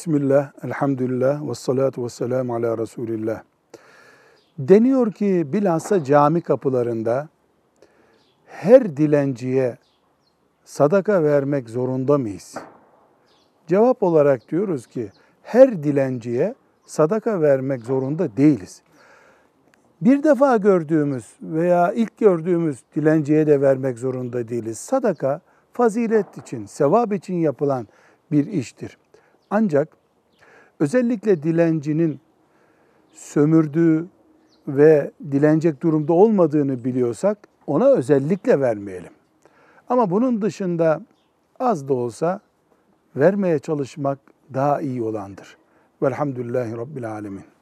Bismillah, elhamdülillah, vessalatu vesselamu ala Resulillah. Deniyor ki bilhassa cami kapılarında her dilenciye sadaka vermek zorunda mıyız? Cevap olarak diyoruz ki her dilenciye sadaka vermek zorunda değiliz. Bir defa gördüğümüz veya ilk gördüğümüz dilenciye de vermek zorunda değiliz. Sadaka fazilet için, sevap için yapılan bir iştir. Ancak özellikle dilencinin sömürdüğü ve dilenecek durumda olmadığını biliyorsak ona özellikle vermeyelim. Ama bunun dışında az da olsa vermeye çalışmak daha iyi olandır. Velhamdülillahi Rabbil Alemin.